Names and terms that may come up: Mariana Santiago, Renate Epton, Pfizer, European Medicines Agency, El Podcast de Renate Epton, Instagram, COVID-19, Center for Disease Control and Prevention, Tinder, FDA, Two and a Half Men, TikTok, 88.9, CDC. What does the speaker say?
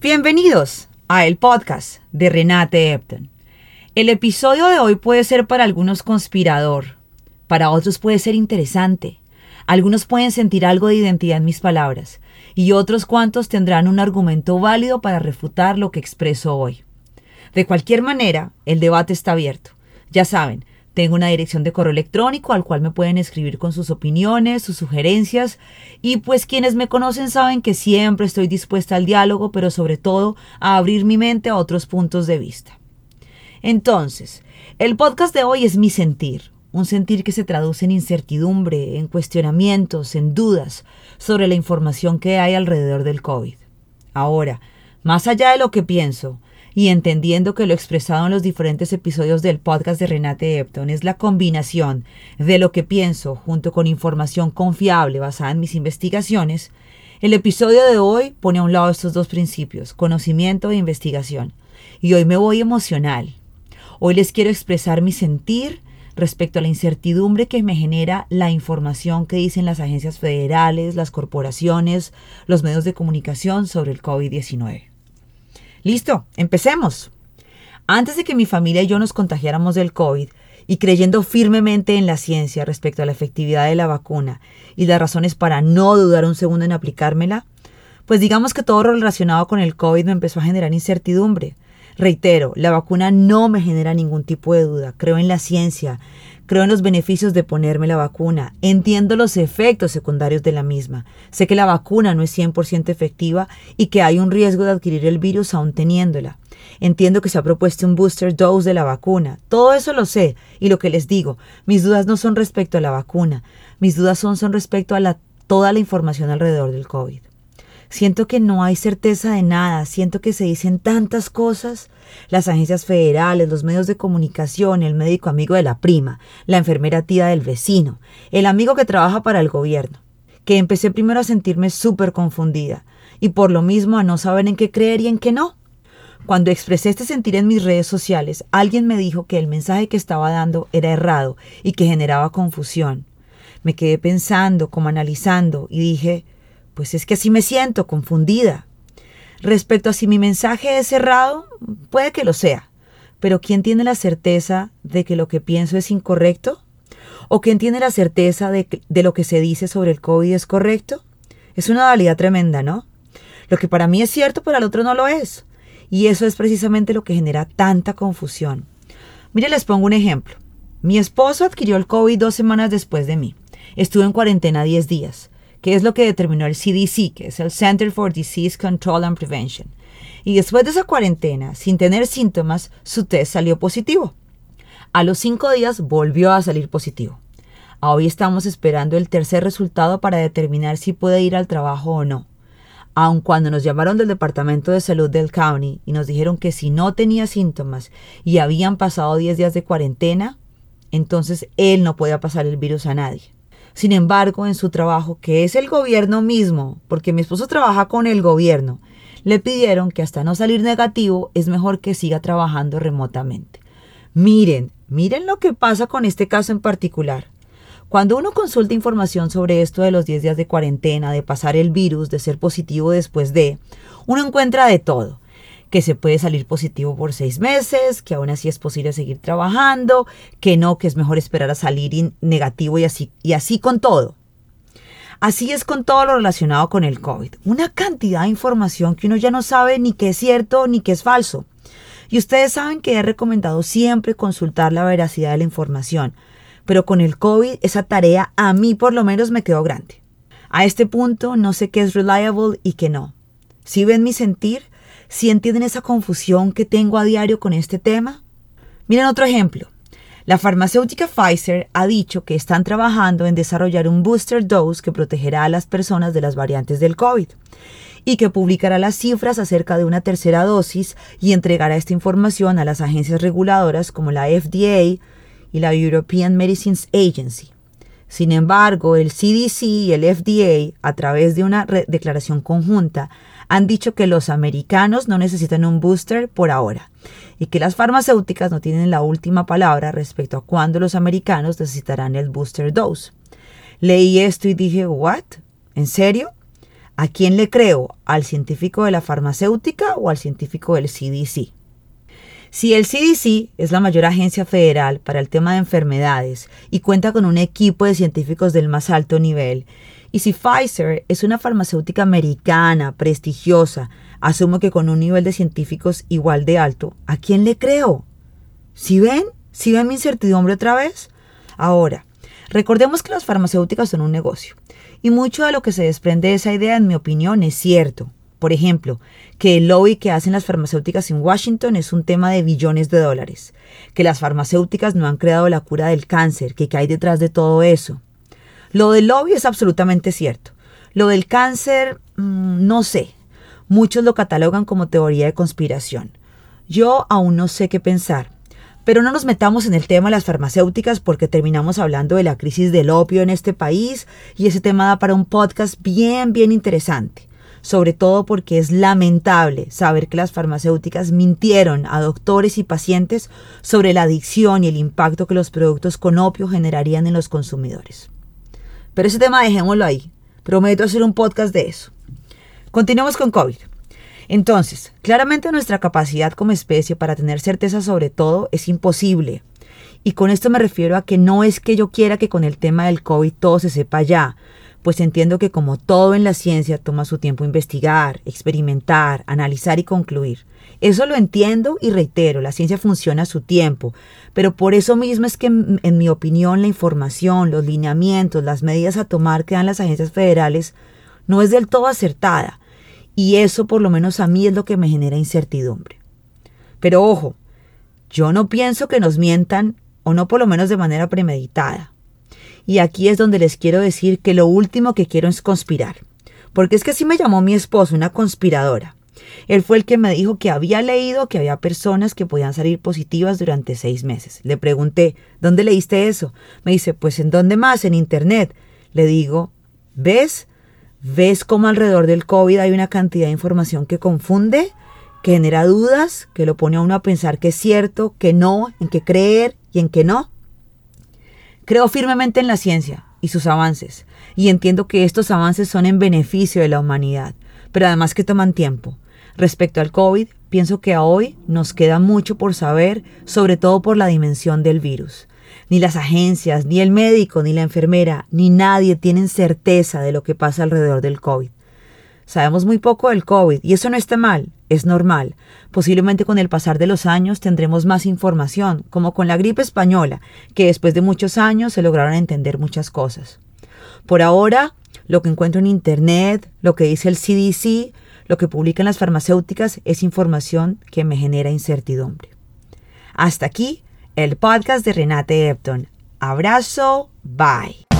Bienvenidos a El Podcast de Renate Epton. El episodio de hoy puede ser para algunos conspirador, para otros puede ser interesante. Algunos pueden sentir algo de identidad en mis palabras y otros cuantos tendrán un argumento válido para refutar lo que expreso hoy. De cualquier manera, el debate está abierto. Ya saben, tengo una dirección de correo electrónico al cual me pueden escribir con sus opiniones, sus sugerencias y pues quienes me conocen saben que siempre estoy dispuesta al diálogo, pero sobre todo a abrir mi mente a otros puntos de vista. Entonces, el podcast de hoy es mi sentir. Un sentir que se traduce en incertidumbre, en cuestionamientos, en dudas sobre la información que hay alrededor del COVID. Ahora, más allá de lo que pienso, y entendiendo que lo expresado en los diferentes episodios del podcast de Renate Epton es la combinación de lo que pienso junto con información confiable basada en mis investigaciones, el episodio de hoy pone a un lado estos dos principios, conocimiento e investigación. Y hoy me voy emocional. Hoy les quiero expresar mi sentir respecto a la incertidumbre que me genera la información que dicen las agencias federales, las corporaciones, los medios de comunicación sobre el COVID-19. ¡Listo! ¡Empecemos! Antes de que mi familia y yo nos contagiáramos del COVID y creyendo firmemente en la ciencia respecto a la efectividad de la vacuna y las razones para no dudar un segundo en aplicármela, pues digamos que todo lo relacionado con el COVID me empezó a generar incertidumbre. Reitero, la vacuna no me genera ningún tipo de duda. Creo en la ciencia, creo en los beneficios de ponerme la vacuna, entiendo los efectos secundarios de la misma. Sé que la vacuna no es 100% efectiva y que hay un riesgo de adquirir el virus aún teniéndola. Entiendo que se ha propuesto un booster dose de la vacuna. Todo eso lo sé y lo que les digo, mis dudas no son respecto a la vacuna. Mis dudas son respecto a toda la información alrededor del COVID. Siento que no hay certeza de nada, siento que se dicen tantas cosas. Las agencias federales, los medios de comunicación, el médico amigo de la prima, la enfermera tía del vecino, el amigo que trabaja para el gobierno. Que empecé primero a sentirme súper confundida y por lo mismo a no saber en qué creer y en qué no. Cuando expresé este sentir en mis redes sociales, alguien me dijo que el mensaje que estaba dando era errado y que generaba confusión. Me quedé pensando, como analizando y dije, pues es que así me siento, confundida. Respecto a si mi mensaje es errado, puede que lo sea, pero ¿quién tiene la certeza de que lo que pienso es incorrecto? ¿O quién tiene la certeza de lo que se dice sobre el COVID es correcto? Es una dualidad tremenda, ¿no? Lo que para mí es cierto, para el otro no lo es. Y eso es precisamente lo que genera tanta confusión. Mire, les pongo un ejemplo. Mi esposo adquirió el COVID 2 semanas después de mí. Estuvo en cuarentena 10 días. Que es lo que determinó el CDC, que es el Center for Disease Control and Prevention. Y después de esa cuarentena, sin tener síntomas, su test salió positivo. A los 5 días volvió a salir positivo. Hoy estamos esperando el tercer resultado para determinar si puede ir al trabajo o no. Aun cuando nos llamaron del Departamento de Salud del County y nos dijeron que si no tenía síntomas y habían pasado 10 días de cuarentena, entonces él no podía pasar el virus a nadie. Sin embargo, en su trabajo, que es el gobierno mismo, porque mi esposo trabaja con el gobierno, le pidieron que hasta no salir negativo es mejor que siga trabajando remotamente. Miren lo que pasa con este caso en particular. Cuando uno consulta información sobre esto de los 10 días de cuarentena, de pasar el virus, de ser positivo después de, uno encuentra de todo. Que se puede salir positivo por 6 meses, que aún así es posible seguir trabajando, que no, que es mejor esperar a salir negativo y así con todo. Así es con todo lo relacionado con el COVID. Una cantidad de información que uno ya no sabe ni qué es cierto ni qué es falso. Y ustedes saben que he recomendado siempre consultar la veracidad de la información, pero con el COVID esa tarea a mí por lo menos me quedó grande. A este punto no sé qué es reliable y qué no. ¿Sí ven mi sentir? ¿Sí entienden esa confusión que tengo a diario con este tema? Miren otro ejemplo. La farmacéutica Pfizer ha dicho que están trabajando en desarrollar un booster dose que protegerá a las personas de las variantes del COVID y que publicará las cifras acerca de una tercera dosis y entregará esta información a las agencias reguladoras como la FDA y la European Medicines Agency. Sin embargo, el CDC y el FDA, a través de una declaración conjunta, han dicho que los americanos no necesitan un booster por ahora y que las farmacéuticas no tienen la última palabra respecto a cuándo los americanos necesitarán el booster dose. Leí esto y dije, ¿what? ¿En serio? ¿A quién le creo? ¿Al científico de la farmacéutica o al científico del CDC? Si el CDC es la mayor agencia federal para el tema de enfermedades y cuenta con un equipo de científicos del más alto nivel, y si Pfizer es una farmacéutica americana, prestigiosa, asumo que con un nivel de científicos igual de alto, ¿a quién le creo? ¿Sí ven mi incertidumbre otra vez? Ahora, recordemos que las farmacéuticas son un negocio, y mucho de lo que se desprende de esa idea, en mi opinión, es cierto. Por ejemplo, que el lobby que hacen las farmacéuticas en Washington es un tema de billones de dólares, que las farmacéuticas no han creado la cura del cáncer, que hay detrás de todo eso. Lo del lobby es absolutamente cierto. Lo del cáncer, no sé. Muchos lo catalogan como teoría de conspiración. Yo aún no sé qué pensar. Pero no nos metamos en el tema de las farmacéuticas porque terminamos hablando de la crisis del opio en este país y ese tema da para un podcast bien interesante. Sobre todo porque es lamentable saber que las farmacéuticas mintieron a doctores y pacientes sobre la adicción y el impacto que los productos con opio generarían en los consumidores. Pero ese tema dejémoslo ahí. Prometo hacer un podcast de eso. Continuemos con COVID. Entonces, claramente nuestra capacidad como especie para tener certeza sobre todo es imposible. Y con esto me refiero a que no es que yo quiera que con el tema del COVID todo se sepa ya, pues entiendo que como todo en la ciencia toma su tiempo investigar, experimentar, analizar y concluir. Eso lo entiendo y reitero, la ciencia funciona a su tiempo, pero por eso mismo es que en mi opinión la información, los lineamientos, las medidas a tomar que dan las agencias federales no es del todo acertada y eso por lo menos a mí es lo que me genera incertidumbre. Pero ojo, yo no pienso que nos mientan o no por lo menos de manera premeditada. Y aquí es donde les quiero decir que lo último que quiero es conspirar. Porque es que así me llamó mi esposo, una conspiradora. Él fue el que me dijo que había leído que había personas que podían salir positivas durante 6 meses. Le pregunté, ¿dónde leíste eso? Me dice, pues ¿en dónde más? En internet. Le digo, ¿ves? ¿Ves cómo alrededor del COVID hay una cantidad de información que confunde, que genera dudas, que lo pone a uno a pensar que es cierto, que no, en qué creer y en qué no? Creo firmemente en la ciencia y sus avances, y entiendo que estos avances son en beneficio de la humanidad, pero además que toman tiempo. Respecto al COVID, pienso que a hoy nos queda mucho por saber, sobre todo por la dimensión del virus. Ni las agencias, ni el médico, ni la enfermera, ni nadie tienen certeza de lo que pasa alrededor del COVID. Sabemos muy poco del COVID, y eso no está mal, es normal. Posiblemente con el pasar de los años tendremos más información, como con la gripe española, que después de muchos años se lograron entender muchas cosas. Por ahora, lo que encuentro en internet, lo que dice el CDC, lo que publican las farmacéuticas, es información que me genera incertidumbre. Hasta aquí, el podcast de Renate Epton. Abrazo, bye.